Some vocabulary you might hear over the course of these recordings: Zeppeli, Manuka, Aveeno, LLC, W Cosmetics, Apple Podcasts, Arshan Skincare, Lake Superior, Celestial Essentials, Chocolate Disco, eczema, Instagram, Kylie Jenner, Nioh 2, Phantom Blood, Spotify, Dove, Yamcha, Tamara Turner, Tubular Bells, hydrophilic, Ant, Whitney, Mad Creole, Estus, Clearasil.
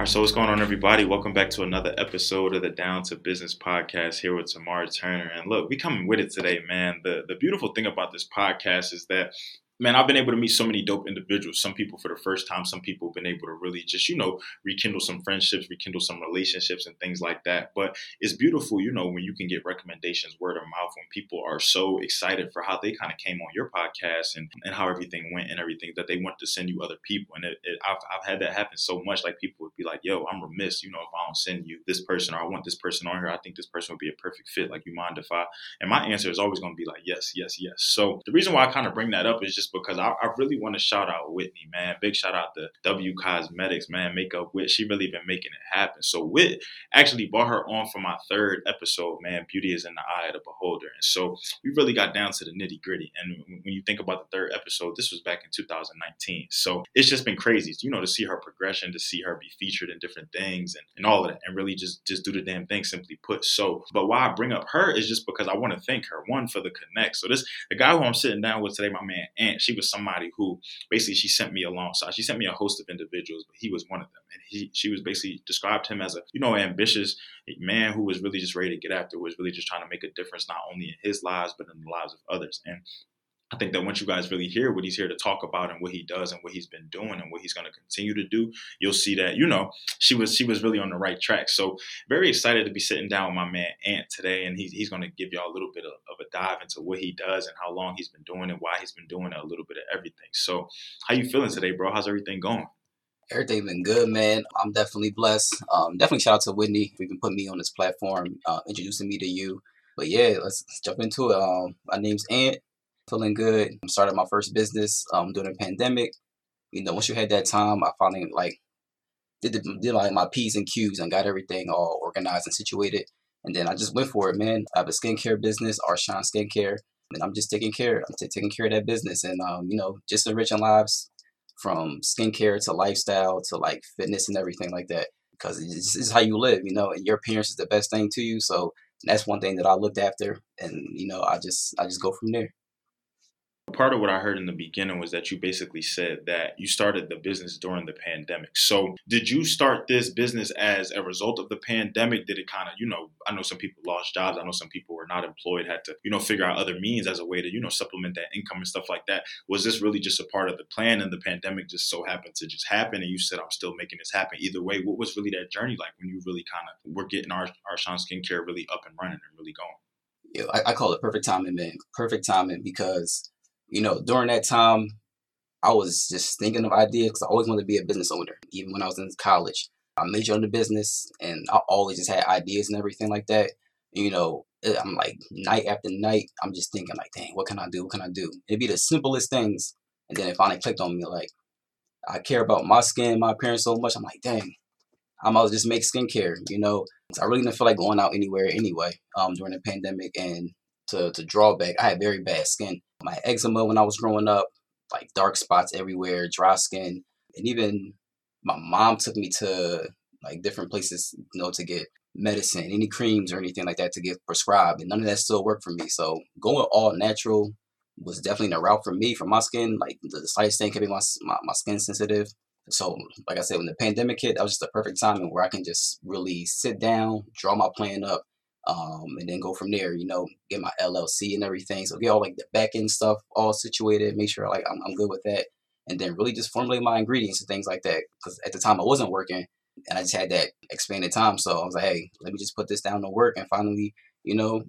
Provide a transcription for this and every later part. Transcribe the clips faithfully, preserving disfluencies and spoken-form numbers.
All right, so what's going on, everybody? Welcome back to another episode of the Down to Business podcast here with Tamara Turner. And look, we coming with it today, man. The the beautiful thing about this podcast is that, man, I've been able to meet so many dope individuals, some people for the first time, some people have been able to really just, you know, rekindle some friendships, rekindle some relationships and things like that. But it's beautiful, you know, when you can get recommendations word of mouth, when people are so excited for how they kind of came on your podcast and, and how everything went and everything that they want to send you other people. And it, it, I've, I've had that happen so much. Like people would be like, yo, I'm remiss, you know, if I don't send you this person, or I want this person on here, I think this person would be a perfect fit. Like, you mind if I? And my answer is always going to be like, yes, yes, yes. So the reason why I kind of bring that up is just because I, I really want to shout out Whitney, man. Big shout out to W Cosmetics, man. Makeup Whit. She really been making it happen. So Whit actually brought her on for my third episode, man. Beauty is in the eye of the beholder. And so we really got down to the nitty gritty. And when you think about the third episode, this was back in two thousand nineteen. So it's just been crazy, you know, to see her progression, to see her be featured in different things and, and all of that, and really just, just do the damn thing, simply put. So, but why I bring up her is just because I want to thank her, one, for the connect. So this, the guy who I'm sitting down with today, my man, Ant, she was somebody who basically she sent me alongside. She sent me a host of individuals, but he was one of them. And he, she was basically described him as a, you know, ambitious man who was really just ready to get after, was really just trying to make a difference, not only in his lives, but in the lives of others. And I think that once you guys really hear what he's here to talk about and what he does and what he's been doing and what he's going to continue to do, you'll see that, you know, she was she was really on the right track. So very excited to be sitting down with my man Ant today. And he's, he's going to give y'all a little bit of, of a dive into what he does and how long he's been doing and why he's been doing it, a little bit of everything. So how you feeling today, bro? How's everything going? Everything's been good, man. I'm definitely blessed. Um, definitely shout out to Whitney for even putting me on this platform, uh, introducing me to you. But yeah, let's, let's jump into it. Um, my name's Ant. Feeling good. I started my first business um, during the pandemic. You know, once you had that time, I finally like did, the, did like my P's and Q's and got everything all organized and situated. And then I just went for it, man. I have a skincare business, Arshan Skincare, and I'm just taking care. I'm t- taking care of that business, and um, you know, just enriching lives from skincare to lifestyle to like fitness and everything like that. Because this is how you live, you know, and your appearance is the best thing to you. So that's one thing that I looked after, and you know, I just I just go from there. Part of what I heard in the beginning was that you basically said that you started the business during the pandemic. So did you start this business as a result of the pandemic? Did it kind of, you know, I know some people lost jobs. I know some people were not employed, had to, you know, figure out other means as a way to, you know, supplement that income and stuff like that. Was this really just a part of the plan and the pandemic just so happened to just happen? And you said, I'm still making this happen. Either way, what was really that journey like when you really kind of were getting our, our Arshan Skincare really up and running and really going? Yeah, I, I call it perfect timing, man. Perfect timing because you know, during that time, I was just thinking of ideas because I always wanted to be a business owner. Even when I was in college, I majored in the business and I always just had ideas and everything like that. You know, I'm like night after night, I'm just thinking like, dang, what can I do? What can I do? It'd be the simplest things. And then it finally clicked on me. Like, I care about my skin, my appearance so much. I'm like, dang, I might as well just make skincare, you know. I really didn't feel like going out anywhere anyway um, during the pandemic. And to, to draw back, I had very bad skin. My eczema when I was growing up, like dark spots everywhere, dry skin. And even my mom took me to like different places, you know, to get medicine, any creams or anything like that to get prescribed. And none of that still worked for me. So going all natural was definitely the route for me, for my skin. Like the slightest thing can be my, my, my skin sensitive. So like I said, when the pandemic hit, that was just the perfect timing where I can just really sit down, draw my plan up. Um, and then go from there, you know, get my L L C and everything. So get all like the back end stuff all situated, make sure like I'm, I'm good with that. And then really just formulate my ingredients and things like that. Because at the time I wasn't working and I just had that expanded time. So I was like, hey, let me just put this down to work and finally, you know,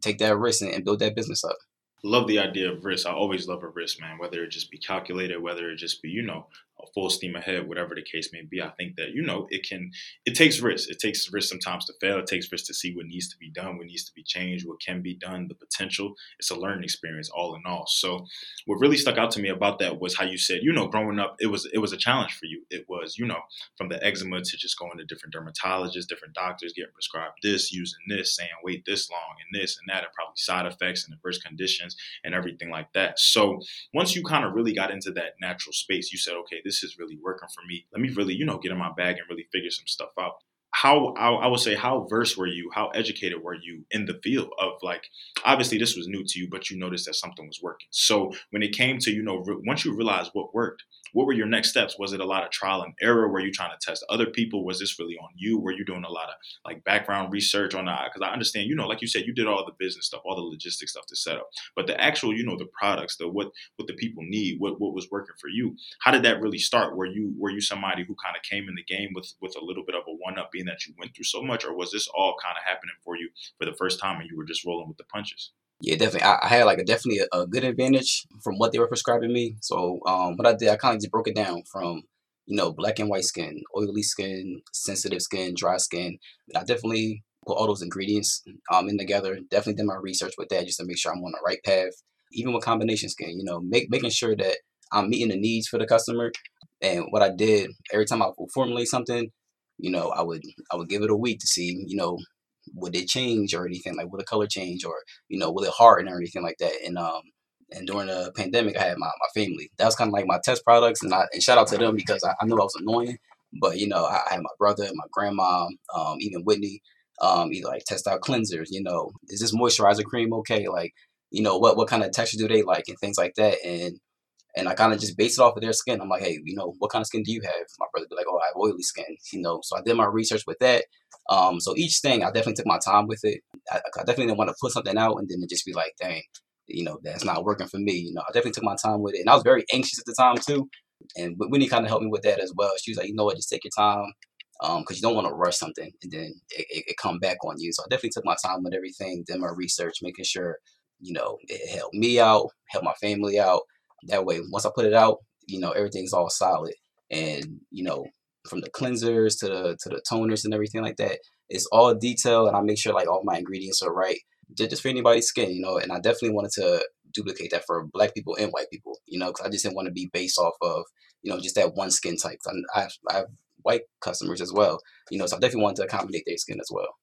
take that risk and, and build that business up. Love the idea of risk. I always love a risk, man, whether it just be calculated, whether it just be, you know, full steam ahead, whatever the case may be. I think that, you know, it can, it takes risk. It takes risk sometimes to fail. It takes risk to see what needs to be done, what needs to be changed, what can be done, the potential. It's a learning experience all in all. So what really stuck out to me about that was how you said, you know, growing up, it was, it was a challenge for you. It was, you know, from the eczema to just going to different dermatologists, different doctors, getting prescribed this, using this, saying, wait this long and this and that, and probably side effects and adverse conditions and everything like that. So once you kind of really got into that natural space, you said, okay, this is really working for me. Let me really, you know, get in my bag and really figure some stuff out. how, how I would say, how versed were you? How educated were you in the field of, like, obviously this was new to you, but you noticed that something was working. So when it came to, you know, re- once you realized what worked, what were your next steps? Was it a lot of trial and error? Were you trying to test other people? Was this really on you? Were you doing a lot of, like, background research on that? Because I understand, you know, like you said, you did all the business stuff, all the logistics stuff to set up, but the actual, you know, the products, the what what the people need, what what was working for you. How did that really start? Were you were you somebody who kind of came in the game with with a little bit of a one-up, being that you went through so much, or was this all kind of happening for you for the first time and you were just rolling with the punches? Yeah, definitely. I, I had like a definitely a, a good advantage from what they were prescribing me. So um, what I did, I kind of just broke it down from, you know, black and white skin, oily skin, sensitive skin, dry skin. I definitely put all those ingredients um, in together. Definitely did my research with that just to make sure I'm on the right path. Even with combination skin, you know, make, making sure that I'm meeting the needs for the customer. And what I did, every time I would formulate something, you know, I would I would give it a week to see, you know, would it change or anything, like would the color change, or, you know, will it harden or anything like that. And um and during the pandemic, I had my, my family. That was kind of like my test products, and I and shout out to them because I, I knew I was annoying, but, you know, I, I had my brother, my grandma, um, even Whitney, um, either like test out cleansers. You know, is this moisturizer cream okay? Like, you know, what what kind of texture do they like and things like that. And And I kind of just based it off of their skin. I'm like, hey, you know, what kind of skin do you have? My brother be like, oh, I have oily skin, you know. So I did my research with that. Um, so each thing, I definitely took my time with it. I, I definitely didn't want to put something out and then just be like, dang, you know, that's not working for me. You know, I definitely took my time with it. And I was very anxious at the time, too. And Whitney kind of helped me with that as well. She was like, you know what, just take your time, because um, you don't want to rush something and then it, it, it come back on you. So I definitely took my time with everything, did my research, making sure, you know, it helped me out, helped my family out. That way, once I put it out, you know, everything's all solid. And, you know, from the cleansers to the to the toners and everything like that, it's all detailed. And I make sure, like, all my ingredients are right. Just for anybody's skin, you know. And I definitely wanted to duplicate that for black people and white people, you know, because I just didn't want to be based off of, you know, just that one skin type. I, I, I have white customers as well, you know, so I definitely wanted to accommodate their skin as well.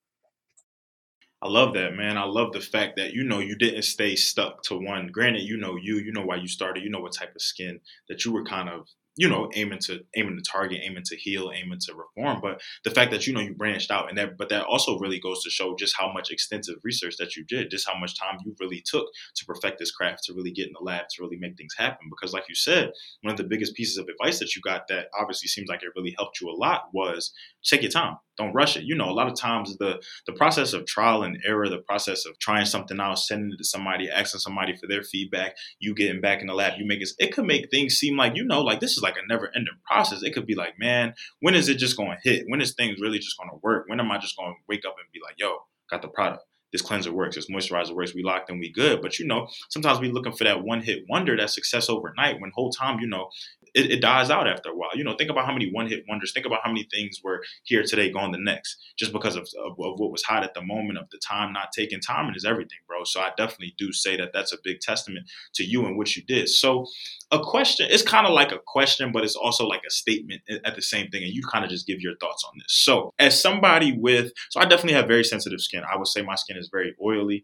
I love that, man. I love the fact that, you know, you didn't stay stuck to one. Granted, you know, you, you know why you started, you know, what type of skin that you were kind of, you know, aiming to, aiming to target, aiming to heal, aiming to reform. But the fact that, you know, you branched out, and that, but that also really goes to show just how much extensive research that you did, just how much time you really took to perfect this craft, to really get in the lab, to really make things happen. Because like you said, one of the biggest pieces of advice that you got that obviously seems like it really helped you a lot was take your time. Don't rush it. You know, a lot of times the the process of trial and error, the process of trying something out, sending it to somebody, asking somebody for their feedback, you getting back in the lab, you make it, it could make things seem like, you know, like this is like a never ending process. It could be like, man, when is it just going to hit? When is things really just going to work? When am I just going to wake up and be like, yo, got the product. This cleanser works, this moisturizer works, we locked in, we good. But, you know, sometimes we looking for that one hit wonder, that success overnight, when whole time, you know, it, it dies out after a while. You know, think about how many one hit wonders, think about how many things were here today, gone the next, just because of, of, of what was hot at the moment, of the time not taking. Time is everything, bro. So I definitely do say that that's a big testament to you and what you did. So a question, it's kind of like a question, but it's also like a statement at the same thing. And you kind of just give your thoughts on this. So as somebody with, so I definitely have very sensitive skin. I would say my skin is very oily.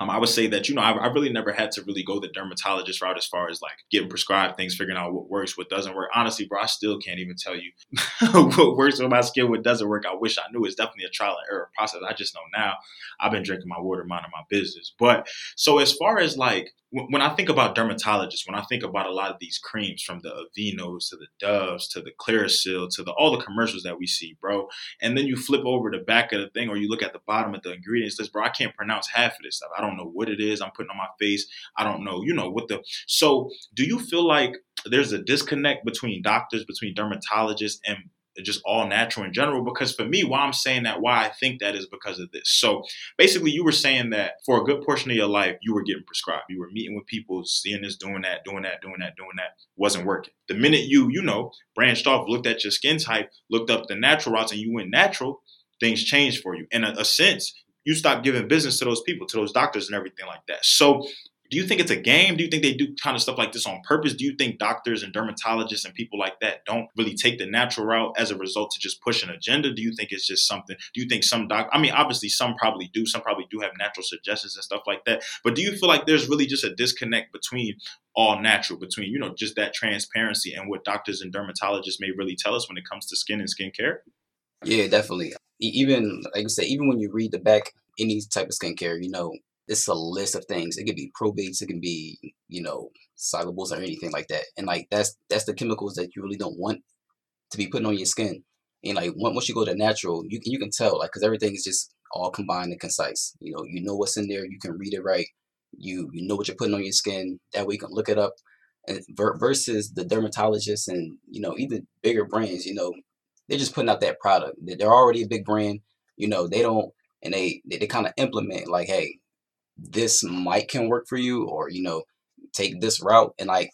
Um, I would say that, you know, I, I really never had to really go the dermatologist route as far as like getting prescribed things, figuring out what works, what doesn't work. Honestly, bro, I still can't even tell you what works with my skin, what doesn't work. I wish I knew. It's definitely a trial and error process. I just know now I've been drinking my water, minding my business. But so as far as like, when I think about dermatologists, when I think about a lot of these creams, from the Aveenos to the Doves to the Clearasil to the all the commercials that we see, bro, and then you flip over the back of the thing, or you look at the bottom of the ingredients list, bro, I can't pronounce half of this stuff. I don't know what it is I'm putting on my face. I don't know, you know, what the... So do you feel like there's a disconnect between doctors, between dermatologists, and just all natural in general? Because for me, why I'm saying that, why I think that, is because of this. So basically you were saying that for a good portion of your life, you were getting prescribed. You were meeting with people, seeing this, doing that, doing that, doing that, doing that, wasn't working. The minute you, you know, branched off, looked at your skin type, looked up the natural routes, and you went natural, things changed for you. In a, a sense, you stopped giving business to those people, to those doctors and everything like that. So do you think it's a game? Do you think they do kind of stuff like this on purpose? Do you think doctors and dermatologists and people like that don't really take the natural route as a result to just push an agenda? Do you think it's just something? Do you think some doc, I mean, obviously some probably do. Some probably do have natural suggestions and stuff like that. But do you feel like there's really just a disconnect between all natural, between, you know, just that transparency and what doctors and dermatologists may really tell us when it comes to skin and skincare? Yeah, definitely. even like I said, even when you read the back, any type of skincare, you know, it's a list of things. It could be probates, it can be, you know, solubles or anything like that. And like that's that's the chemicals that you really don't want to be putting on your skin. And like once you go to natural, you can you can tell, like, because everything is just all combined and concise. You know, you know what's in there. You can read it right. You you know what you're putting on your skin. That way you can look it up. And versus the dermatologists and, you know, even bigger brands, you know, they're just putting out that product. They're already a big brand. You know, they don't, and they they, they kind of implement like, hey, this might can work for you, or, you know, take this route. And like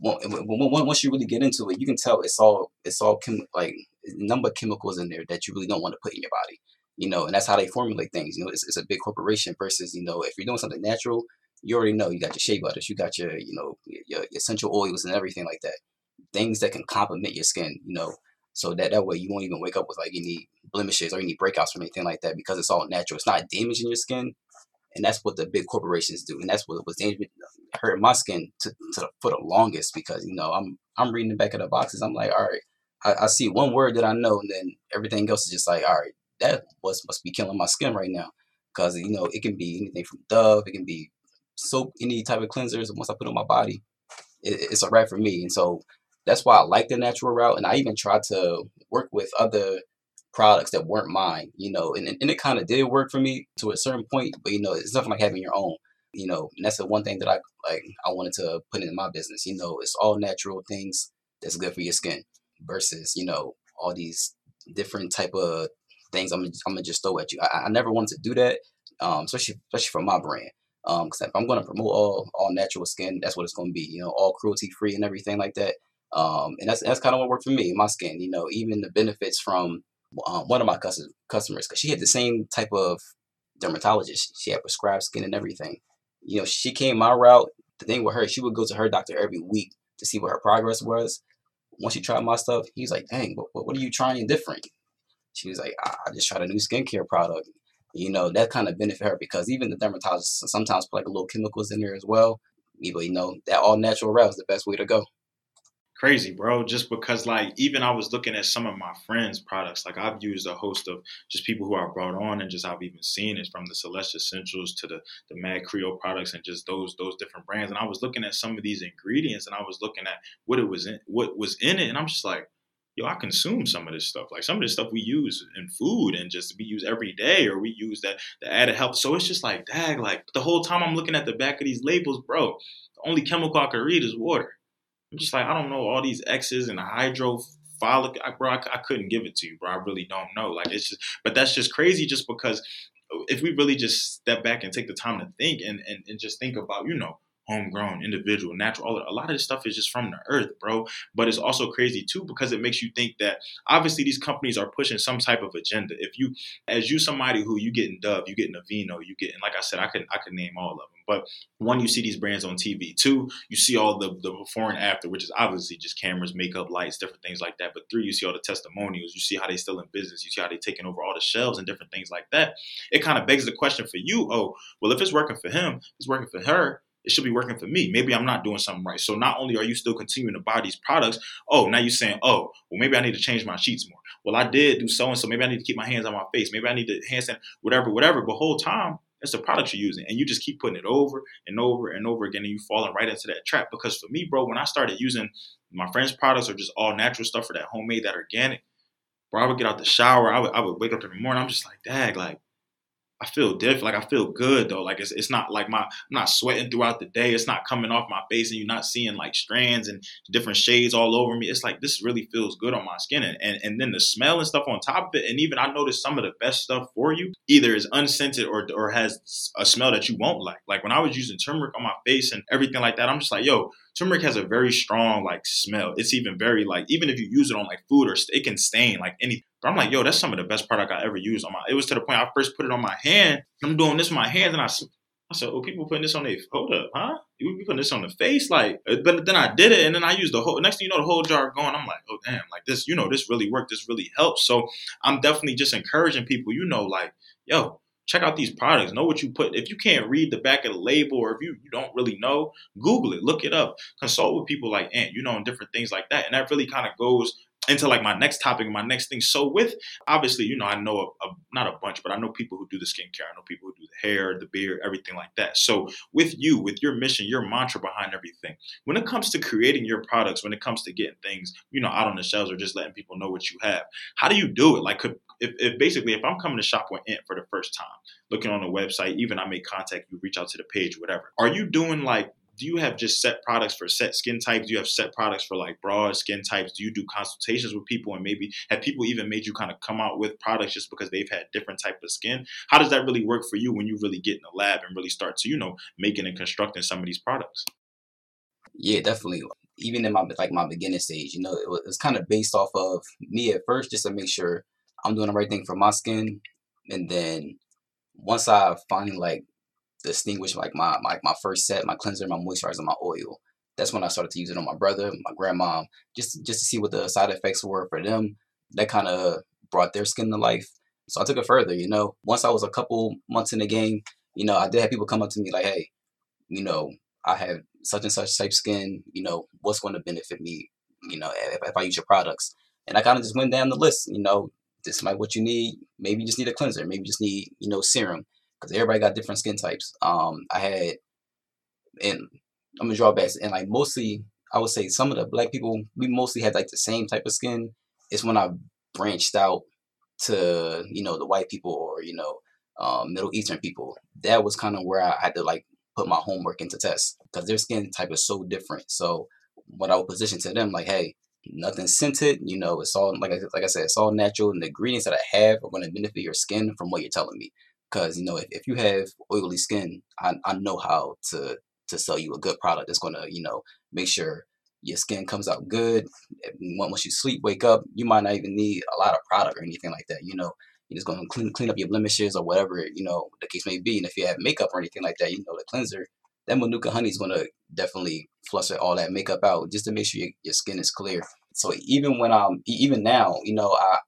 once you really get into it, you can tell it's all it's all chem like a number of chemicals in there that you really don't want to put in your body. You know, and that's how they formulate things. You know, it's, it's a big corporation versus, you know, if you're doing something natural, you already know you got your shea butters, you got your, you know, your, your essential oils and everything like that. Things that can complement your skin, you know, so that, that way you won't even wake up with like any blemishes or any breakouts from anything like that, because it's all natural. It's not damaging your skin. And that's what the big corporations do. And that's what was damaging, hurting my skin to, to the, for the longest, because, you know, I'm, I'm reading the back of the boxes. I'm like, all right, I, I see one word that I know, and then everything else is just like, all right, that was, must be killing my skin right now. Because, you know, it can be anything from Dove, it can be soap, any type of cleansers. And once I put on my body, it, it's a wrap for me. And so that's why I like the natural route. And I even tried to work with other products that weren't mine, you know, and, and it kind of did work for me to a certain point. But, you know, it's nothing like having your own, you know, and that's the one thing that I like. I wanted to put in my business, you know, it's all natural things that's good for your skin versus, you know, all these different type of things I'm, I'm gonna just throw at you. I, I never wanted to do that, um, especially especially for my brand. Um, because if I'm gonna promote all all natural skin, that's what it's gonna be. You know, all cruelty free and everything like that. Um, and that's that's kind of what worked for me, my skin. You know, even the benefits from um, one of my customers, customers, because she had the same type of dermatologist. She had prescribed skin and everything. You know, she came my route. The thing with her, she would go to her doctor every week to see what her progress was. Once she tried my stuff, he was like, "Dang, what what are you trying different?" She was like, I just tried a new skincare product. You know, that kind of benefit her, because even the dermatologists sometimes put like little chemicals in there as well. But, you know, that all natural route is the best way to go. Crazy, bro. Just because, like, even I was looking at some of my friends' products. Like, I've used a host of just people who I brought on, and just I've even seen it from the Celestial Essentials to the, the Mad Creole products, and just those those different brands. And I was looking at some of these ingredients, and I was looking at what it was in, what was in it, and I'm just like, yo, I consume some of this stuff. Like, some of this stuff we use in food and just we use every day, or we use that the added help. So it's just like, dag, like the whole time I'm looking at the back of these labels, bro, the only chemical I could read is water. I'm just like, I don't know all these X's and the hydrophilic, I, bro, I, I couldn't give it to you, bro. I really don't know. Like, it's just, but that's just crazy, just because if we really just step back and take the time to think and, and, and just think about, you know, homegrown, individual, natural, all, a lot of this stuff is just from the earth, bro. But it's also crazy too, because it makes you think that obviously these companies are pushing some type of agenda. If you, as you somebody who you getting Dove, you getting Aveeno, you getting, like I said, I could I could name all of them. But one, you see these brands on T V. Two, you see all the, the before and after, which is obviously just cameras, makeup, lights, different things like that. But three, you see all the testimonials. You see how they still in business. You see how they taking over all the shelves and different things like that. It kind of begs the question for you, oh, well, if it's working for him, it's working for her, it should be working for me. Maybe I'm not doing something right. So not only are you still continuing to buy these products, oh, now you're saying, oh, well, maybe I need to change my sheets more. Well, I did do so-and-so. Maybe I need to keep my hands on my face. Maybe I need to hand sanitize, whatever, whatever. But whole time, it's the products you're using. And you just keep putting it over and over and over again. And you falling right into that trap. Because for me, bro, when I started using my friend's products or just all natural stuff, or that homemade, that organic, bro, I would get out the shower. I would, I would wake up in the morning. I'm just like, dag, like, I feel different. Like, I feel good though. Like, it's it's not like my, I'm not sweating throughout the day. It's not coming off my face, and you're not seeing like strands and different shades all over me. It's like, this really feels good on my skin. And, and, and then the smell and stuff on top of it. And even I noticed some of the best stuff for you either is unscented or, or has a smell that you won't like. Like when I was using turmeric on my face and everything like that, I'm just like, yo, turmeric has a very strong like smell. It's even very like, even if you use it on like food, or it can stain like anything. But I'm like, yo, that's some of the best product I ever used on my, it was to the point I first put it on my hand. I'm doing this with my hands, and I, I said, oh, people putting this on their, hold up, huh? You putting this on the face? Like, but then I did it, and then I used the whole, next thing you know, the whole jar going. I'm like, oh, damn, like this, you know, this really worked. This really helps. So I'm definitely just encouraging people, you know, like, yo, check out these products. Know what you put. If you can't read the back of the label, or if you, you don't really know, Google it, look it up, consult with people like Ant, you know, and different things like that. And that really kind of goes into like my next topic, my next thing. So with, obviously, you know, I know a, a, not a bunch, but I know people who do the skincare. I know people who do the hair, the beard, everything like that. So with you, with your mission, your mantra behind everything, when it comes to creating your products, when it comes to getting things, you know, out on the shelves or just letting people know what you have, how do you do it? Like, could, if, if basically, if I'm coming to shop with Ant for the first time, looking on the website, even I make contact, you reach out to the page, whatever, are you doing like, do you have just set products for set skin types? Do you have set products for like broad skin types? Do you do consultations with people? And maybe have people even made you kind of come out with products just because they've had different type of skin? How does that really work for you when you really get in the lab and really start to, you know, making and constructing some of these products? Yeah, definitely. Even in my, like my beginning stage, you know, it was, it was kind of based off of me at first, just to make sure I'm doing the right thing for my skin. And then once I finally like, distinguish like my, my my first set, my cleanser, my moisturizer, my oil. That's when I started to use it on my brother, my grandma, just just to see what the side effects were for them. That kind of brought their skin to life. So I took it further, you know. Once I was a couple months in the game, you know, I did have people come up to me like, hey, you know, I have such and such type skin, you know, what's going to benefit me, you know, if, if I use your products? And I kind of just went down the list, you know, this might what you need. Maybe you just need a cleanser. Maybe you just need, you know, serum. Because everybody got different skin types. Um, I had, and I'm going to draw back, and like mostly, I would say some of the black people, we mostly had like the same type of skin. It's when I branched out to, you know, the white people or, you know, um, Middle Eastern people. That was kind of where I had to like put my homework into test because their skin type is so different. So what I would position to them, like, hey, nothing scented, you know, it's all, like I, like I said, it's all natural. And the ingredients that I have are going to benefit your skin from what you're telling me. Because, you know, if, if you have oily skin, I, I know how to, to sell you a good product that's going to, you know, make sure your skin comes out good. Once you sleep, wake up, you might not even need a lot of product or anything like that. You know, you're just going to clean clean up your blemishes or whatever, you know, the case may be. And if you have makeup or anything like that, you know, the cleanser, that Manuka honey is going to definitely flush all that makeup out just to make sure your, your skin is clear. So even when I'm, even now, you know, I,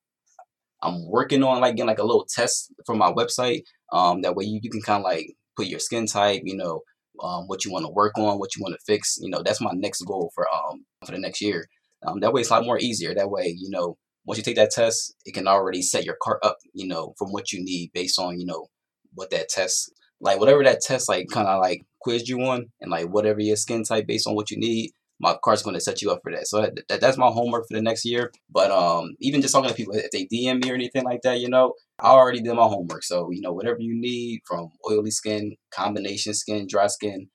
I'm working on like getting like a little test from my website. Um, that way you, you can kind of like put your skin type, you know, um, what you want to work on, what you want to fix. You know, that's my next goal for um for the next year. Um, that way it's a lot more easier. That way, you know, once you take that test, it can already set your cart up, you know, from what you need based on, you know, what that test, like whatever that test like kind of like quizzed you on and like whatever your skin type based on what you need. My cart's going to set you up for that. So that, that, that's my homework for the next year. But um, even just talking to people, if they D M me or anything like that, you know, I already did my homework. So, you know, whatever you need from oily skin, combination skin, dry skin.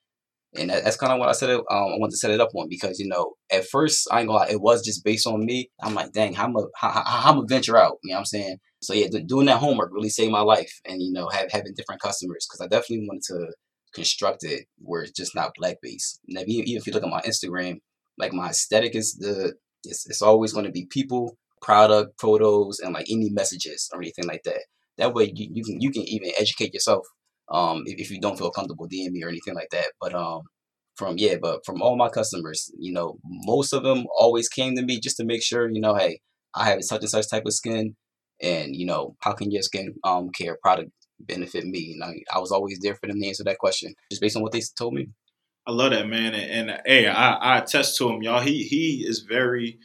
And that, that's kind of what I said. Um, I wanted to set it up on because, you know, at first, I ain't gonna lie, it was just based on me. I'm like, dang, I'm a, how, how, I'm a venture out. You know what I'm saying? So, yeah, doing that homework really saved my life and, you know, have, having different customers because I definitely wanted to constructed where it's just not black based. Now, even if you look at my Instagram, like my aesthetic is the it's, it's always going to be people, product, photos, and like any messages or anything like that. That way you, you can you can even educate yourself um if, if you don't feel comfortable D M me or anything like that. But um from yeah, but from all my customers, you know, most of them always came to me just to make sure, you know, hey, I have such and such type of skin, and you know, how can your skin um care product benefit me? And I, I was always there for them to answer that question just based on what they told me. I love that, man. And, and hey, I, I attest to him, y'all. He he is very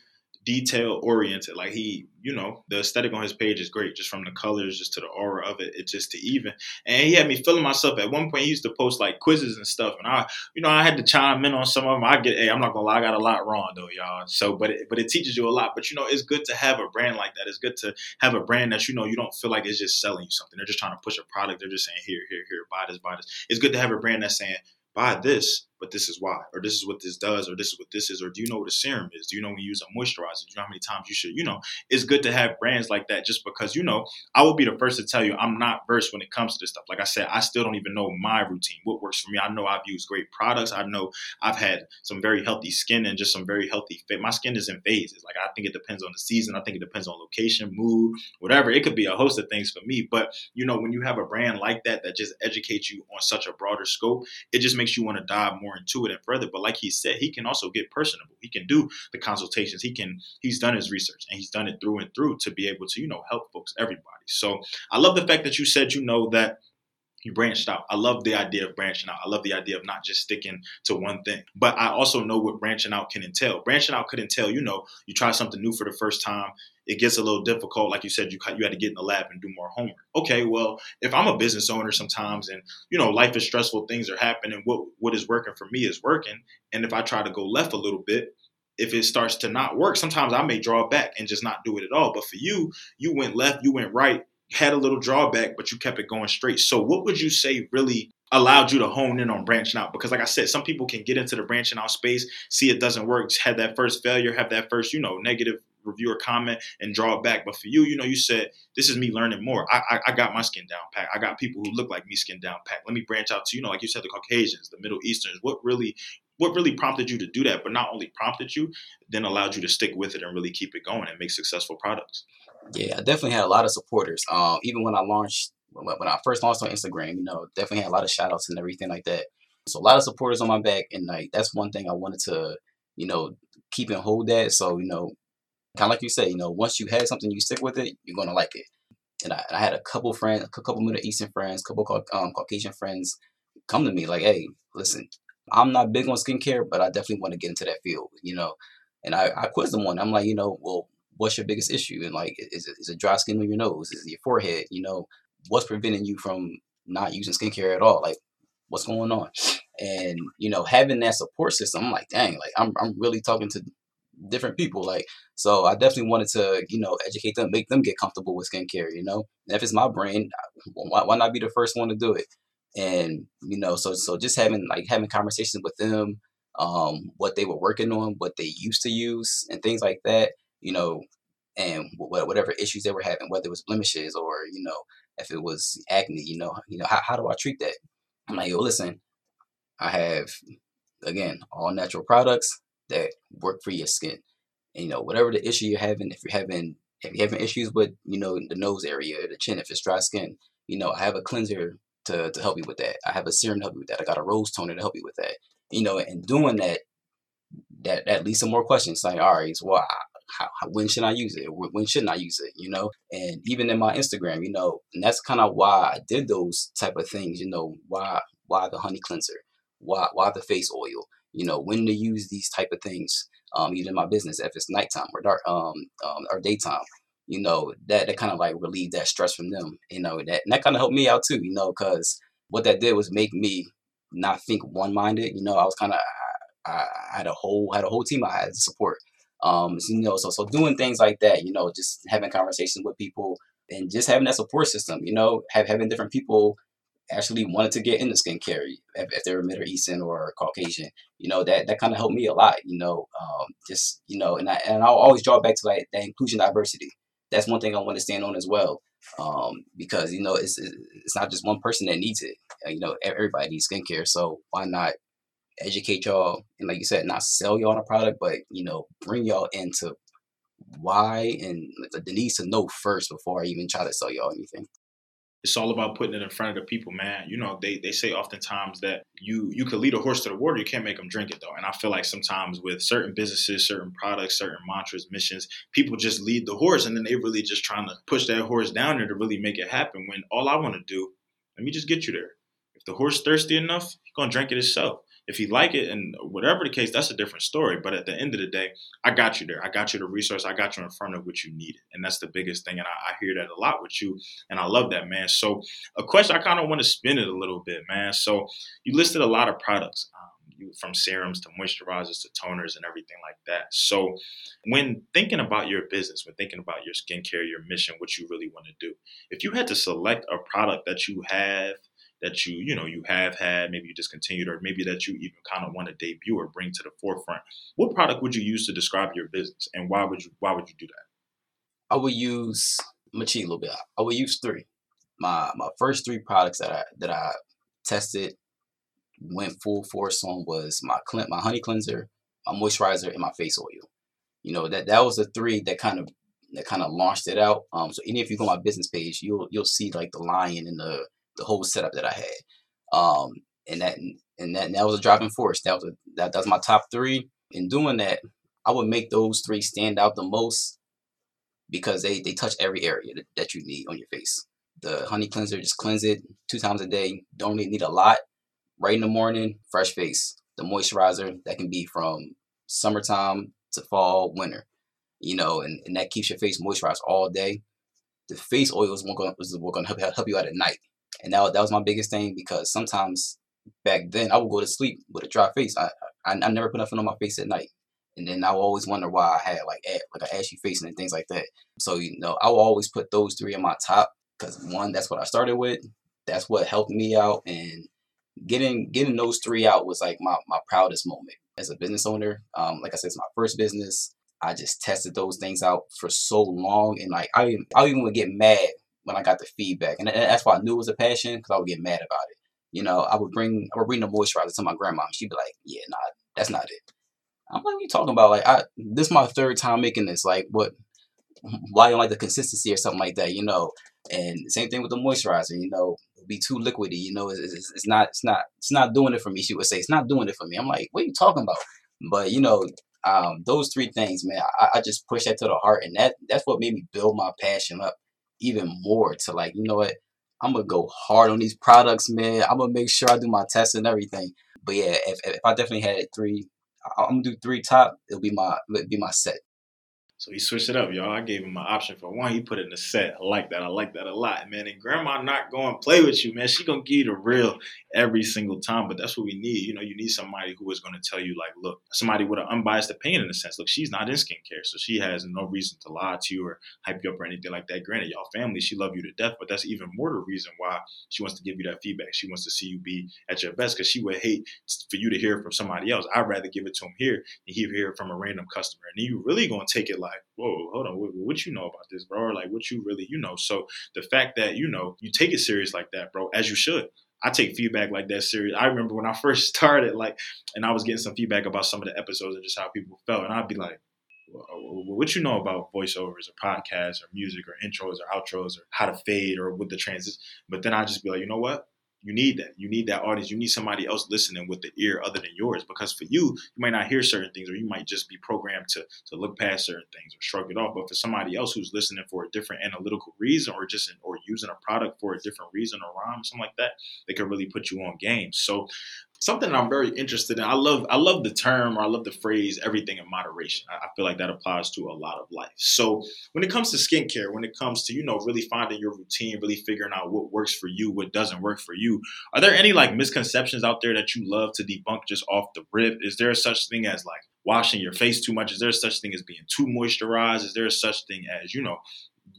detail oriented. Like he, you know, the aesthetic on his page is great, just from the colors, just to the aura of it. It's just to even. And he had me feeling myself. At one point, he used to post like quizzes and stuff, and I, you know, I had to chime in on some of them. I get, hey, I'm not gonna lie, I got a lot wrong though, y'all. So, but it, but it teaches you a lot. But you know, it's good to have a brand like that. It's good to have a brand that you know you don't feel like it's just selling you something. They're just trying to push a product. They're just saying here, here, here, buy this, buy this. It's good to have a brand that's saying, buy this, but this is why, or this is what this does, or this is what this is, or do you know what a serum is? Do you know when you use a moisturizer? Do you know how many times you should, you know, it's good to have brands like that just because, you know, I will be the first to tell you I'm not versed when it comes to this stuff. Like I said, I still don't even know my routine, what works for me. I know I've used great products. I know I've had some very healthy skin and just some very healthy fit. My skin is in phases. Like I think it depends on the season. I think it depends on location, mood, whatever. It could be a host of things for me. But, you know, when you have a brand like that, that just educates you on such a broader scope, it just makes you want to dive more into it and further. But like he said, he can also get personable. He can do the consultations. He can, he's done his research and he's done it through and through to be able to, you know, help folks, everybody. So I love the fact that you said, you know, that You branched out. I love the idea of branching out. I love the idea of not just sticking to one thing. But I also know what branching out can entail. Branching out could entail, you know, you try something new for the first time. It gets a little difficult. Like you said, you you had to get in the lab and do more homework. Okay, well, if I'm a business owner sometimes and, you know, life is stressful, things are happening, what what is working for me is working. And if I try to go left a little bit, if it starts to not work, sometimes I may draw back and just not do it at all. But for you, you went left, you went right, had a little drawback, but you kept it going straight. So what would you say really allowed you to hone in on branching out? Because like I said, some people can get into the branching out space, see it doesn't work, have that first failure, have that first, you know, negative review or comment and draw back. But for you, you know, you said, this is me learning more. I, I, I got my skin down pat. I got people who look like me skin down pat. Let me branch out to, you know, like you said, the Caucasians, the Middle Easterns. What really, what really prompted you to do that? But not only prompted you, then allowed you to stick with it and really keep it going and make successful products. Yeah, I definitely had a lot of supporters. Um, even when I launched, when I first launched on Instagram, you know, definitely had a lot of shout outs and everything like that. So a lot of supporters on my back. And like, that's one thing I wanted to, you know, keep and hold that. So, you know, kind of like you say, you know, once you had something, you stick with it, you're going to like it. And I, I had a couple friends, a couple Middle Eastern friends, a couple um, Caucasian friends come to me like, hey, listen, I'm not big on skincare, but I definitely want to get into that field, you know. And I, I quizzed them on it. I'm like, you know, well, what's your biggest issue? And like, is it, is it dry skin on your nose? Is it your forehead? You know, what's preventing you from not using skincare at all? Like, what's going on? And, you know, having that support system, I'm like, dang, like I'm I'm really talking to different people. Like, so I definitely wanted to, you know, educate them, make them get comfortable with skincare, you know, and if it's my brand, why, why not be the first one to do it? And, you know, so, so just having like having conversations with them, um, what they were working on, what they used to use and things like that, you know, and whatever issues they were having, whether it was blemishes or, you know, if it was acne, you know, you know, how, how do I treat that? I'm like, yo, listen, I have, again, all natural products that work for your skin. And, you know, whatever the issue you're having, if you're having, if you're having issues with, you know, the nose area, or the chin, if it's dry skin, you know, I have a cleanser to, to help you with that. I have a serum to help you with that. I got a rose toner to help you with that. You know, and doing that, that, that leads to more questions. Like, all right, so why? How, how, when should I use it? When shouldn't I use it? You know, and even in my Instagram, you know, and that's kind of why I did those type of things. You know, why, why the honey cleanser? Why, why the face oil? You know, when to use these type of things, um, even in my business, if it's nighttime or dark, um, um or daytime, you know, that, that kind of like relieved that stress from them, you know, that, and that kind of helped me out too, you know, cause what that did was make me not think one-minded. You know, I was kind of, I, I, I had a whole, had a whole team I had to support. Um, you know, so, so doing things like that, you know, just having conversations with people and just having that support system, you know, have, having different people actually wanted to get into skincare if, if they were Middle Eastern or Caucasian, you know, that, that kind of helped me a lot, you know, um, just, you know, and I, and I'll always draw back to like that inclusion diversity. That's one thing I want to stand on as well. Um, because, you know, it's, it's not just one person that needs it, you know, everybody needs skincare. So why not educate y'all and, like you said, not sell y'all on a product, but, you know, bring y'all into why and the need to know first before I even try to sell y'all anything. It's all about putting it in front of the people, man. You know, they, they say oftentimes that you you can lead a horse to the water. You can't make them drink it, though. And I feel like sometimes with certain businesses, certain products, certain mantras, missions, people just lead the horse and then they really just trying to push that horse down there to really make it happen. When all I want to do, let me just get you there. If the horse thirsty enough, he's going to drink it himself. If he like it and whatever the case, that's a different story. But at the end of the day, I got you there. I got you the resource. I got you in front of what you needed. And that's the biggest thing. And I, I hear that a lot with you. And I love that, man. So a question, I kind of want to spin it a little bit, man. So you listed a lot of products, um, you, from serums to moisturizers to toners and everything like that. So when thinking about your business, when thinking about your skincare, your mission, what you really want to do, if you had to select a product that you have, that you, you know, you have had, maybe you discontinued, or maybe that you even kind of want to debut or bring to the forefront, what product would you use to describe your business? And why would you, why would you do that? I would use, I'm gonna cheat a little bit. I would use three. My, my first three products that I, that I tested, went full force on was my clean, my honey cleanser, my moisturizer, and my face oil. You know, that, that was the three that kind of, that kind of launched it out. Um, so even if you go on my business page, you'll, you'll see like the lion and the, the whole setup that I had, um, and that and that and that was a driving force. That was a, that, that was my top three. In doing that, I would make those three stand out the most because they they touch every area that, that you need on your face. the honey cleanser, just cleanse it two times a day. Don't really need a lot. Right in the morning, fresh face. The moisturizer, that can be from summertime to fall, winter, you know, and, and that keeps your face moisturized all day. The face oil is going to help, help you out at night. And that, that was my biggest thing, because sometimes back then I would go to sleep with a dry face. I, I, I never put nothing on my face at night. And then I would always wonder why I had like, like an ashy face and things like that. So, you know, I will always put those three in my top, because one, that's what I started with. That's what helped me out. And getting getting those three out was like my, my proudest moment as a business owner. Um, like I said, it's my first business. I just tested those things out for so long. And like, I, I even would get mad when I got the feedback. And that's why I knew it was a passion, because I would get mad about it. You know, I would bring I would bring the moisturizer to my grandma. And she'd be like, yeah, nah, that's not it. I'm like, what are you talking about? Like, I, this is my third time making this. Like, what? Why don't like the consistency or something like that, you know? And same thing with the moisturizer, you know, be too liquidy, you know, it's, it's, it's not, it's not, it's not doing it for me. She would say, it's not doing it for me. I'm like, what are you talking about? But you know, um, those three things, man, I, I just push that to the heart, and that, that's what made me build my passion up even more to like, you know what, I'm going to go hard on these products, man. I'm going to make sure I do my tests and everything. But yeah, if, if I definitely had three, I'm going to do three top. It'll be my, it'll be my set. So he switched it up, y'all. I gave him an option for one. He put it in a set. I like that. I like that a lot, man. And grandma not going to play with you, man. She going to give you the real every single time. But that's what we need. You know, you need somebody who is going to tell you, like, look, somebody with an unbiased opinion in a sense. Look, she's not in skincare, so she has no reason to lie to you or hype you up or anything like that. Granted, y'all family, she love you to death, but that's even more the reason why she wants to give you that feedback. She wants to see you be at your best, because she would hate for you to hear from somebody else. I'd rather give it to him here than he hear it from a random customer. And then you really going to take it like, like, whoa, hold on, what, what you know about this, bro? Or like, what you really, you know? So the fact that, you know, you take it serious like that, bro, as you should. I take feedback like that serious. I remember when I first started, like, and I was getting some feedback about some of the episodes and just how people felt. And I'd be like, what you know about voiceovers or podcasts or music or intros or outros or how to fade or with the transition. But then I'd just be like, you know what? You need that. You need that audience. You need somebody else listening with the ear other than yours, because for you, you might not hear certain things, or you might just be programmed to to look past certain things or shrug it off. But for somebody else who's listening for a different analytical reason, or just an, or using a product for a different reason or rhyme, something like that, they could really put you on game. So something that I'm very interested in. I love I love the term, or I love the phrase, everything in moderation. I, I feel like that applies to a lot of life. So when it comes to skincare, when it comes to, you know, really finding your routine, really figuring out what works for you, what doesn't work for you, are there any like misconceptions out there that you love to debunk just off the rip? Is there such thing as like washing your face too much? Is there such thing as being too moisturized? Is there such thing as, you know,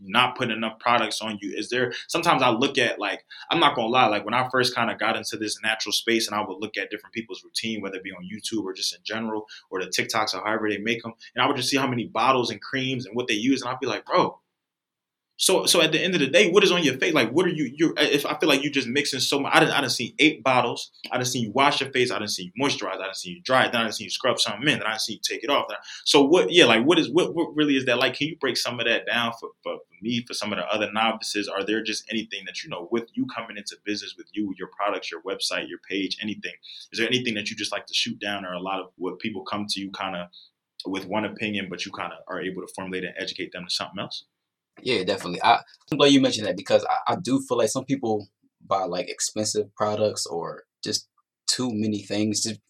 not putting enough products on you? Is there, sometimes I look at, like, I'm not gonna lie, like when I first kind of got into this natural space and I would look at different people's routine, whether it be on YouTube or just in general, or the TikToks or however they make them, and I would just see how many bottles and creams and what they use, and I'd be like, bro, so so at the end of the day, what is on your face? Like, what are you, you're, if I feel like you just mixing so much, I done, I done seen eight bottles, I done seen you wash your face, I done seen you moisturize, I done seen you dry it, then I done seen you scrub something in, then I done seen you take it off. I, so what, yeah, like what is, what, what really is that like? Can you break some of that down for, for, for me, for some of the other novices? Are there just anything that, you know, with you coming into business, with you, your products, your website, your page, anything, is there anything that you just like to shoot down, or a lot of what people come to you kind of with one opinion, but you kind of are able to formulate and educate them to something else? Yeah, definitely. I, I'm glad you mentioned that, because I, I do feel like some people buy like expensive products or just too many things just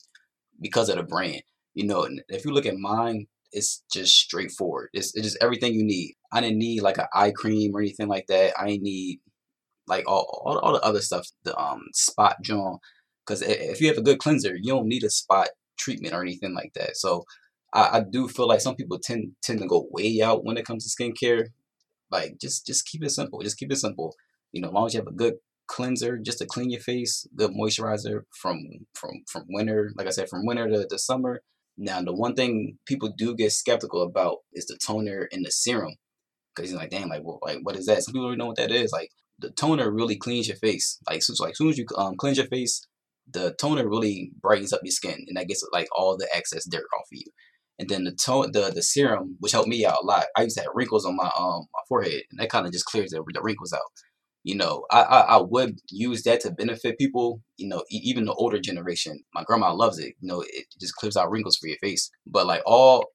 because of the brand, you know. And if you look at mine, it's just straightforward. It's, it's just everything you need. I didn't need like an eye cream or anything like that. I didn't need like all all, all the other stuff, the um spot joint, because if you have a good cleanser, you don't need a spot treatment or anything like that. So I, I do feel like some people tend tend to go way out when it comes to skincare. Like, just just keep it simple. Just keep it simple. You know, as long as you have a good cleanser, just to clean your face, good moisturizer from from from winter, like I said, from winter to, to summer. Now, the one thing people do get skeptical about is the toner and the serum. Because you're like, damn, like, well, like, what is that? Some people don't know what that is. Like, the toner really cleans your face. Like, so, like, as soon as you um, cleanse your face, the toner really brightens up your skin. And that gets, like, all the excess dirt off of you. And then the tone, the the serum, which helped me out a lot. I used to have wrinkles on my um my forehead, and that kind of just clears the, the wrinkles out. You know, I, I I would use that to benefit people. You know, e- even the older generation. My grandma loves it. You know, it just clears out wrinkles for your face. But like all,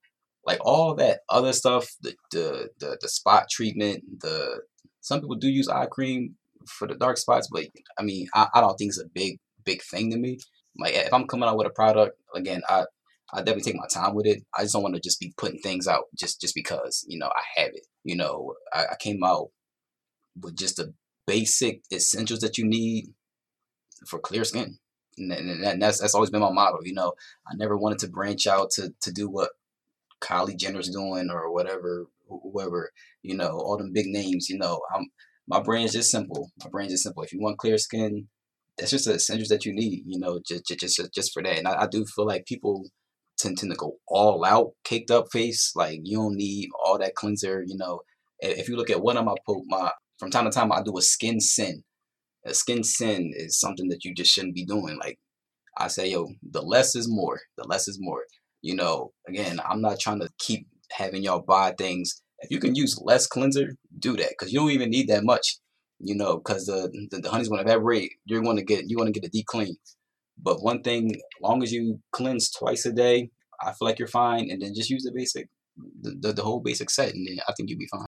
like all that other stuff, the the the, the spot treatment. The some people do use eye cream. for the dark spots, but I mean, I, I don't think it's a big, big thing to me. Like, if I'm coming out with a product, again, I, I definitely take my time with it. I just don't want to just be putting things out just, just because, you know, I have it. You know, I, I came out with just the basic essentials that you need for clear skin. And, and, and that's, that's always been my motto. You know, I never wanted to branch out to, to do what Kylie Jenner's doing or whatever, whoever, you know, all them big names, you know, I'm, my brand is just simple. My brand is just simple. If you want clear skin, that's just the essentials that you need, you know, just, just, just, just for that. And I, I do feel like people tend, tend to go all out, caked up face. Like, you don't need all that cleanser, you know. If you look at one of my, my from time to time, I do a skin sin. A skin sin is something that you just shouldn't be doing. Like, I say, yo, the less is more. The less is more. You know, again, I'm not trying to keep having y'all buy things. If you can use less cleanser, do that, because you don't even need that much. You know, because the, the the honey's gonna evaporate. You're gonna get you want to get a deep clean. But one thing, as long as you cleanse twice a day, I feel like you're fine. And then just use the basic, the the, the whole basic set, and then I think you'll be fine.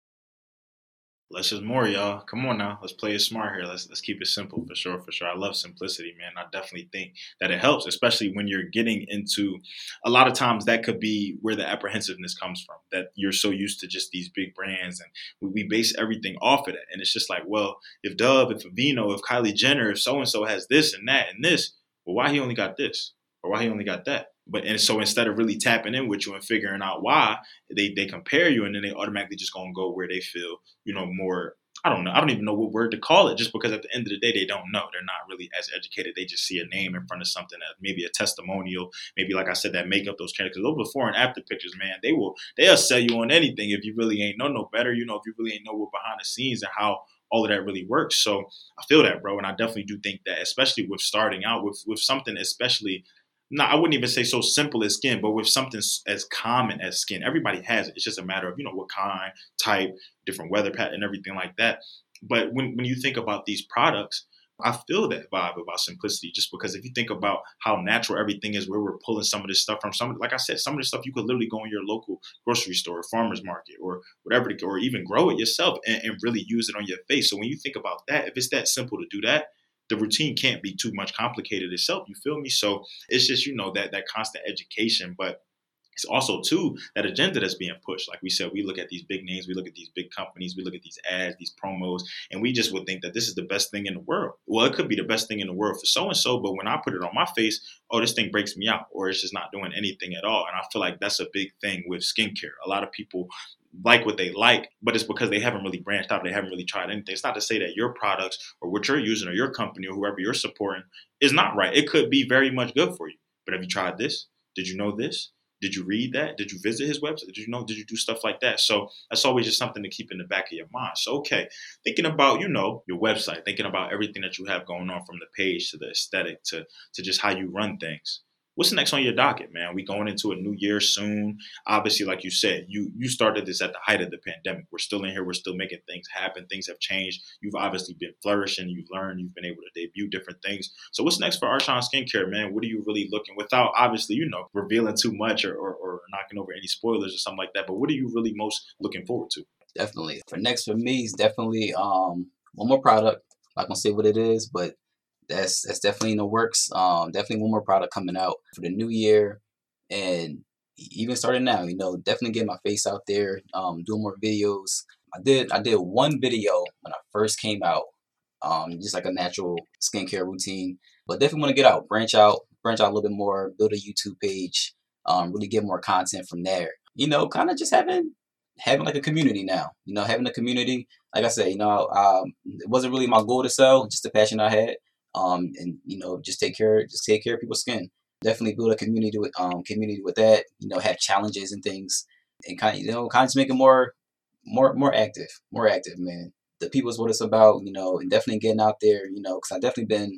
Less is more, y'all. Come on now, let's play it smart here. Let's let's keep it simple for sure, for sure. I love simplicity, man. I definitely think that it helps, especially when you're getting into. A lot of times that could be where the apprehensiveness comes from. That you're so used to just these big brands, and we, we base everything off of that. And it's just like, well, if Dove, if Aveeno, if Kylie Jenner, if so and so has this and that and this, well, why he only got this or why he only got that? But and so instead of really tapping in with you and figuring out why, they, they compare you, and then they automatically just going to go where they feel, you know, more. I don't know. I don't even know what word to call it, just because at the end of the day, they don't know. They're not really as educated. They just see a name in front of something, that maybe a testimonial, maybe, like I said, that makeup, those characters, those before and after pictures, man, they will they'll sell you on anything if you really ain't know no better. You know, if you really ain't know what behind the scenes and how all of that really works. So I feel that, bro. And I definitely do think that, especially with starting out with, with something, especially No, I wouldn't even say so simple as skin, but with something as common as skin, everybody has it. It's just a matter of, you know, what kind, type, different weather pattern and everything like that. But when, when you think about these products, I feel that vibe about simplicity, just because if you think about how natural everything is, where we're pulling some of this stuff from, some, like I said, some of this stuff you could literally go in your local grocery store, farmer's market, or whatever, or even grow it yourself and, and really use it on your face. So when you think about that, if it's that simple to do that, the routine can't be too much complicated itself. You feel me? So it's just, you know, that that constant education, but it's also too that agenda that's being pushed. Like we said, we look at these big names, we look at these big companies, we look at these ads, these promos, and we just would think that this is the best thing in the world. Well, it could be the best thing in the world for so-and-so, but when I put it on my face, oh, this thing breaks me out, or it's just not doing anything at all. And I feel like that's a big thing with skincare. A lot of people like what they like, but it's because they haven't really branched out. They haven't really tried anything. It's not to say that your products or what you're using or your company or whoever you're supporting is not right. It could be very much good for you. But have you tried this? Did you know this? Did you read that? Did you visit his website? Did you know? Did you do stuff like that? So that's always just something to keep in the back of your mind. So, okay, thinking about, you know, your website, thinking about everything that you have going on, from the page to the aesthetic to, to just how you run things. What's next on your docket, man? We going into a new year soon. Obviously, like you said, you you started this at the height of the pandemic. We're still in here. We're still making things happen. Things have changed. You've obviously been flourishing. You've learned. You've been able to debut different things. So what's next for Arshan Skincare, man? What are you really looking, without obviously, you know, revealing too much or, or, or knocking over any spoilers or something like that? But what are you really most looking forward to? Definitely. For next for me is definitely um, one more product. I'm not going to say what it is, but That's that's definitely in the works. Um, definitely one more product coming out for the new year, and even starting now, you know, definitely getting my face out there, um, doing more videos. I did I did one video when I first came out, um, just like a natural skincare routine. But definitely want to get out, branch out, branch out a little bit more, build a YouTube page, um, really get more content from there. You know, kind of just having having like a community now. You know, having a community. Like I said, you know, um, it wasn't really my goal to sell, just the passion I had. Um, and, you know, just take care, just take care of people's skin. Definitely build a community with, um, community with that, you know, have challenges and things, and kind of, you know, kind of just make it more, more, more active, more active, man. The people is what it's about, you know, and definitely getting out there, you know, cause I've definitely been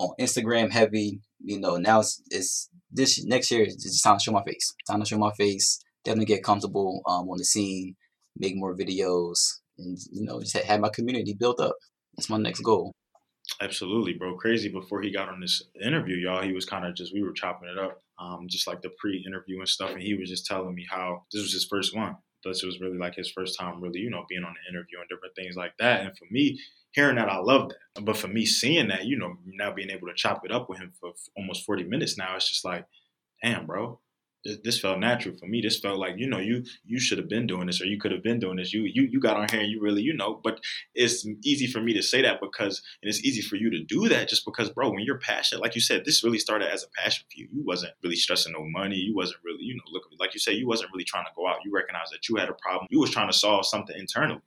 on Instagram heavy, you know, now it's, it's this next year, it's just time to show my face, time to show my face, definitely get comfortable, um, on the scene, make more videos, and, you know, just have my community built up. That's my next goal. Absolutely, bro. Crazy. Before he got on this interview, y'all, he was kind of just, we were chopping it up, um, just like the pre-interview and stuff. And he was just telling me how this was his first one. This was really like his first time really, you know, being on an interview and different things like that. And for me, hearing that, I love that. But for me, seeing that, you know, now being able to chop it up with him for almost forty minutes now, it's just like, damn, bro, this, this felt natural for me. This felt like, you know, you you should have been doing this, or you could have been doing this. You you you got on here and you really, you know, but it's easy for me to say that because, and it's easy for you to do that just because, bro, when you're passionate, like you said, this really started as a passion for you. You wasn't really stressing no money. You wasn't really, you know, look, like you said, you wasn't really trying to go out. You recognized that you had a problem. You was trying to solve something internally.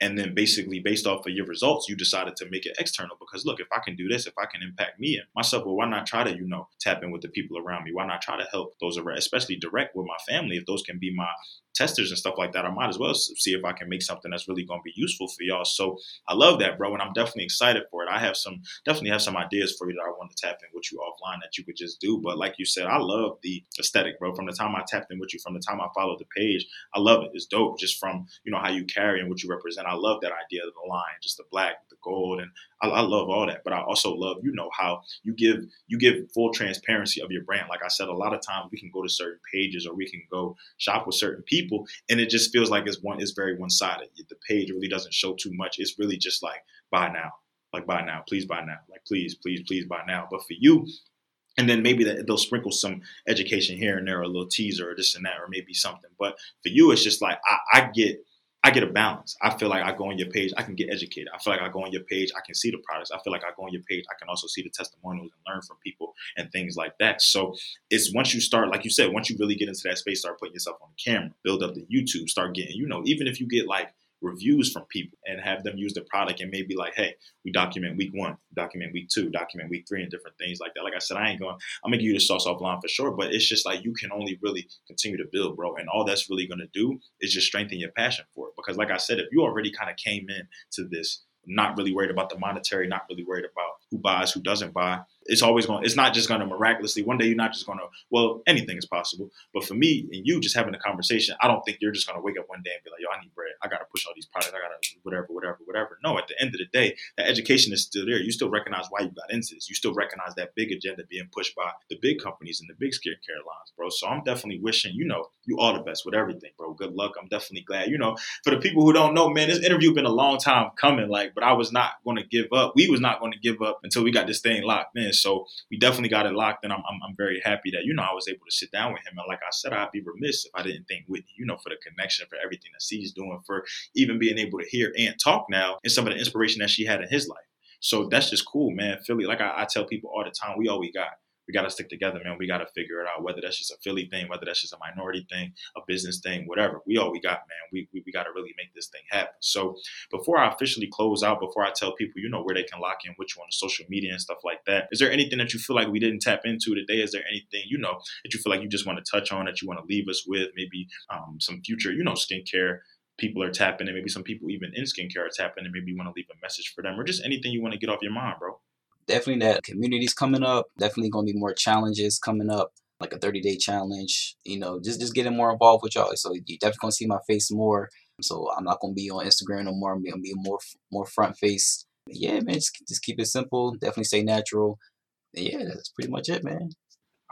And then basically based off of your results, you decided to make it external because, look, if I can do this, if I can impact me and myself, well, why not try to, you know, tap in with the people around me? Why not try to help those around, especially direct with my family? If those can be my testers and stuff like that, I might as well see if I can make something that's really going to be useful for y'all. So I love that, bro. And I'm definitely excited for it. I have some, definitely have some ideas for you that I want to tap in with you offline that you could just do. But like you said, I love the aesthetic, bro. From the time I tapped in with you, from the time I followed the page, I love it. It's dope just from, you know, how you carry and what you represent. I love that idea of the line, just the black, the gold. And I, I love all that. But I also love, you know, how you give, you give full transparency of your brand. Like I said, a lot of times we can go to certain pages or we can go shop with certain people. And it just feels like it's one, it's very one-sided. The page really doesn't show too much. It's really just like, buy now, like buy now, please buy now, like please, please, please buy now. But for you, and then maybe that they'll sprinkle some education here and there, or a little teaser or this and that, or maybe something. But for you, it's just like, I, I get, I get a balance. I feel like I go on your page, I can get educated. I feel like I go on your page, I can see the products. I feel like I go on your page, I can also see the testimonials and learn from people and things like that. So it's once you start, like you said, once you really get into that space, start putting yourself on the camera, build up the YouTube, start getting, you know, even if you get like reviews from people and have them use the product and maybe like, hey, we document week one, document week two, document week three, and different things like that. Like I said, I ain't going, I'm going to give you the sauce offline for sure, but it's just like, you can only really continue to build, bro. And all that's really going to do is just strengthen your passion for it. Because like I said, if you already kind of came in to this, not really worried about the monetary, not really worried about who buys, who doesn't buy, it's always going, it's not just going to miraculously, one day you're not just going to, well, anything is possible. But for me and you just having a conversation, I don't think you're just going to wake up one day and be like, yo, I need bread. I got to push all these products. I got to whatever, whatever, whatever. No, at the end of the day, the education is still there. You still recognize why you got into this. You still recognize that big agenda being pushed by the big companies and the big skincare lines, bro. So I'm definitely wishing, you know, you all the best with everything, bro. Good luck. I'm definitely glad, you know, for the people who don't know, man, this interview been a long time coming, like, but I was not going to give up. We was not going to give up until we got this thing locked in. So we definitely got it locked, and I'm, I'm I'm very happy that, you know, I was able to sit down with him. And like I said, I'd be remiss if I didn't thank Whitney, you know, for the connection, for everything that she's doing, for even being able to hear Ant talk now and some of the inspiration that she had in his life. So that's just cool, man. Philly, like I, I tell people all the time, we all we got. We got to stick together, man. We got to figure it out, whether that's just a Philly thing, whether that's just a minority thing, a business thing, whatever. We all we got, man. We we, we got to really make this thing happen. So before I officially close out, before I tell people, you know, where they can lock in with you on the social media and stuff like that, is there anything that you feel like we didn't tap into today? Is there anything, you know, that you feel like you just want to touch on, that you want to leave us with? Maybe um, some future, you know, skincare people are tapping in. Maybe some people even in skincare are tapping in. Maybe you want to leave a message for them, or just anything you want to get off your mind, bro. Definitely that community's coming up. Definitely going to be more challenges coming up, like a thirty-day challenge. You know, just, just getting more involved with y'all. So you're definitely going to see my face more. So I'm not going to be on Instagram no more. I'm going to be more more front-faced. Yeah, man, just, just keep it simple. Definitely stay natural. And yeah, that's pretty much it, man.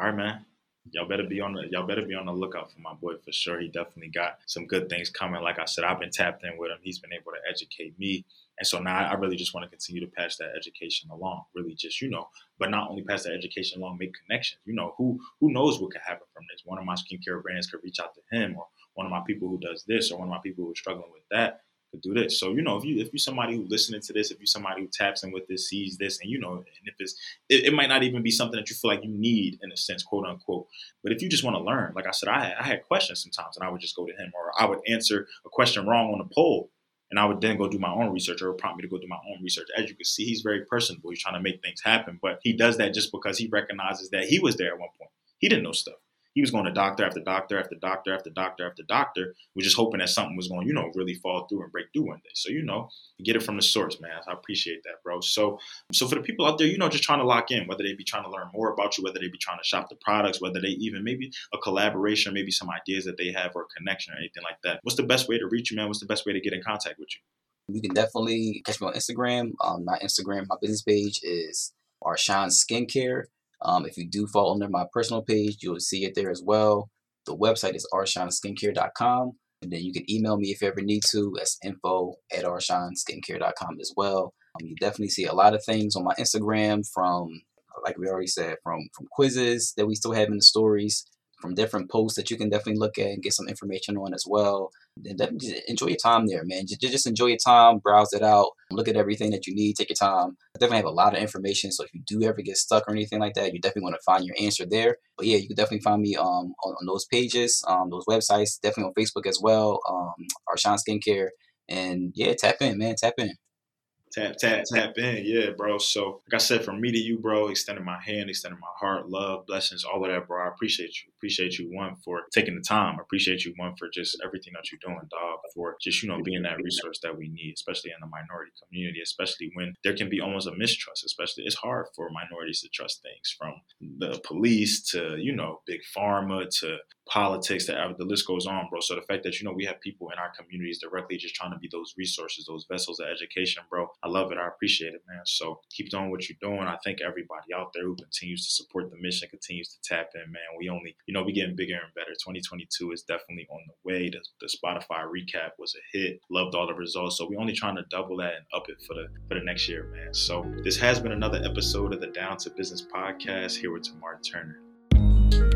All right, man. Y'all better be on the y'all better be on the lookout for my boy for sure. He definitely got some good things coming. Like I said, I've been tapped in with him. He's been able to educate me. And so now I really just want to continue to pass that education along, really just, you know, but not only pass that education along, make connections. You know, who who knows what could happen from this? One of my skincare brands could reach out to him, or one of my people who does this, or one of my people who's struggling with that could do this. So, you know, if you if you're somebody who's listening to this, if you're somebody who taps in with this, sees this, and, you know, and if it's, it, it might not even be something that you feel like you need in a sense, quote unquote. But if you just want to learn, like I said, I had, I had questions sometimes, and I would just go to him, or I would answer a question wrong on a poll. And I would then go do my own research, or prompt me to go do my own research. As you can see, he's very personable. He's trying to make things happen. But he does that just because he recognizes that he was there at one point. He didn't know stuff. He was going to doctor after doctor after doctor after doctor after doctor, was just hoping that something was going, you know, really fall through and break through one day. So, you know, you get it from the source, man. I appreciate that, bro. So, so for the people out there, you know, just trying to lock in, whether they be trying to learn more about you, whether they be trying to shop the products, whether they even maybe a collaboration, maybe some ideas that they have, or a connection or anything like that. What's the best way to reach you, man? What's the best way to get in contact with you? You can definitely catch me on Instagram. Um, my Instagram, my business page is Arshan Skincare. Um, if you do fall under my personal page, you'll see it there as well. The website is r s h a n skincare dot com. And then you can email me if you ever need to. That's info at r s h a n skincare dot com as well. Um, you definitely see a lot of things on my Instagram from, like we already said, from, from quizzes that we still have in the stories, from different posts that you can definitely look at and get some information on as well. Then definitely enjoy your time there, man. Just, just enjoy your time, browse it out, look at everything that you need, take your time. I definitely have a lot of information, so if you do ever get stuck or anything like that, you definitely want to find your answer there. But yeah, you can definitely find me um, on, on those pages, um, those websites, definitely on Facebook as well, um, Arshan Skincare. And yeah, tap in, man, tap in. Tap, tap, tap in. Yeah, bro. So, like I said, from me to you, bro, extending my hand, extending my heart, love, blessings, all of that, bro. I appreciate you. Appreciate you, one, for taking the time. I appreciate you, one, for just everything that you're doing, dog, for just, you know, being that resource that we need, especially in the minority community, especially when there can be almost a mistrust, especially it's hard for minorities to trust things, from the police to, you know, big pharma to politics, to the list goes on, bro. So the fact that, you know, we have people in our communities directly just trying to be those resources, those vessels of education, bro. I love it. I appreciate it, man. So keep doing what you're doing. I thank everybody out there who continues to support the mission, continues to tap in, man. We only, you know, we're getting bigger and better. twenty twenty-two is definitely on the way. The, the Spotify recap was a hit. Loved all the results. So we're only trying to double that and up it for the for the next year, man. So this has been another episode of the Down to Business podcast here with Tamara Turner.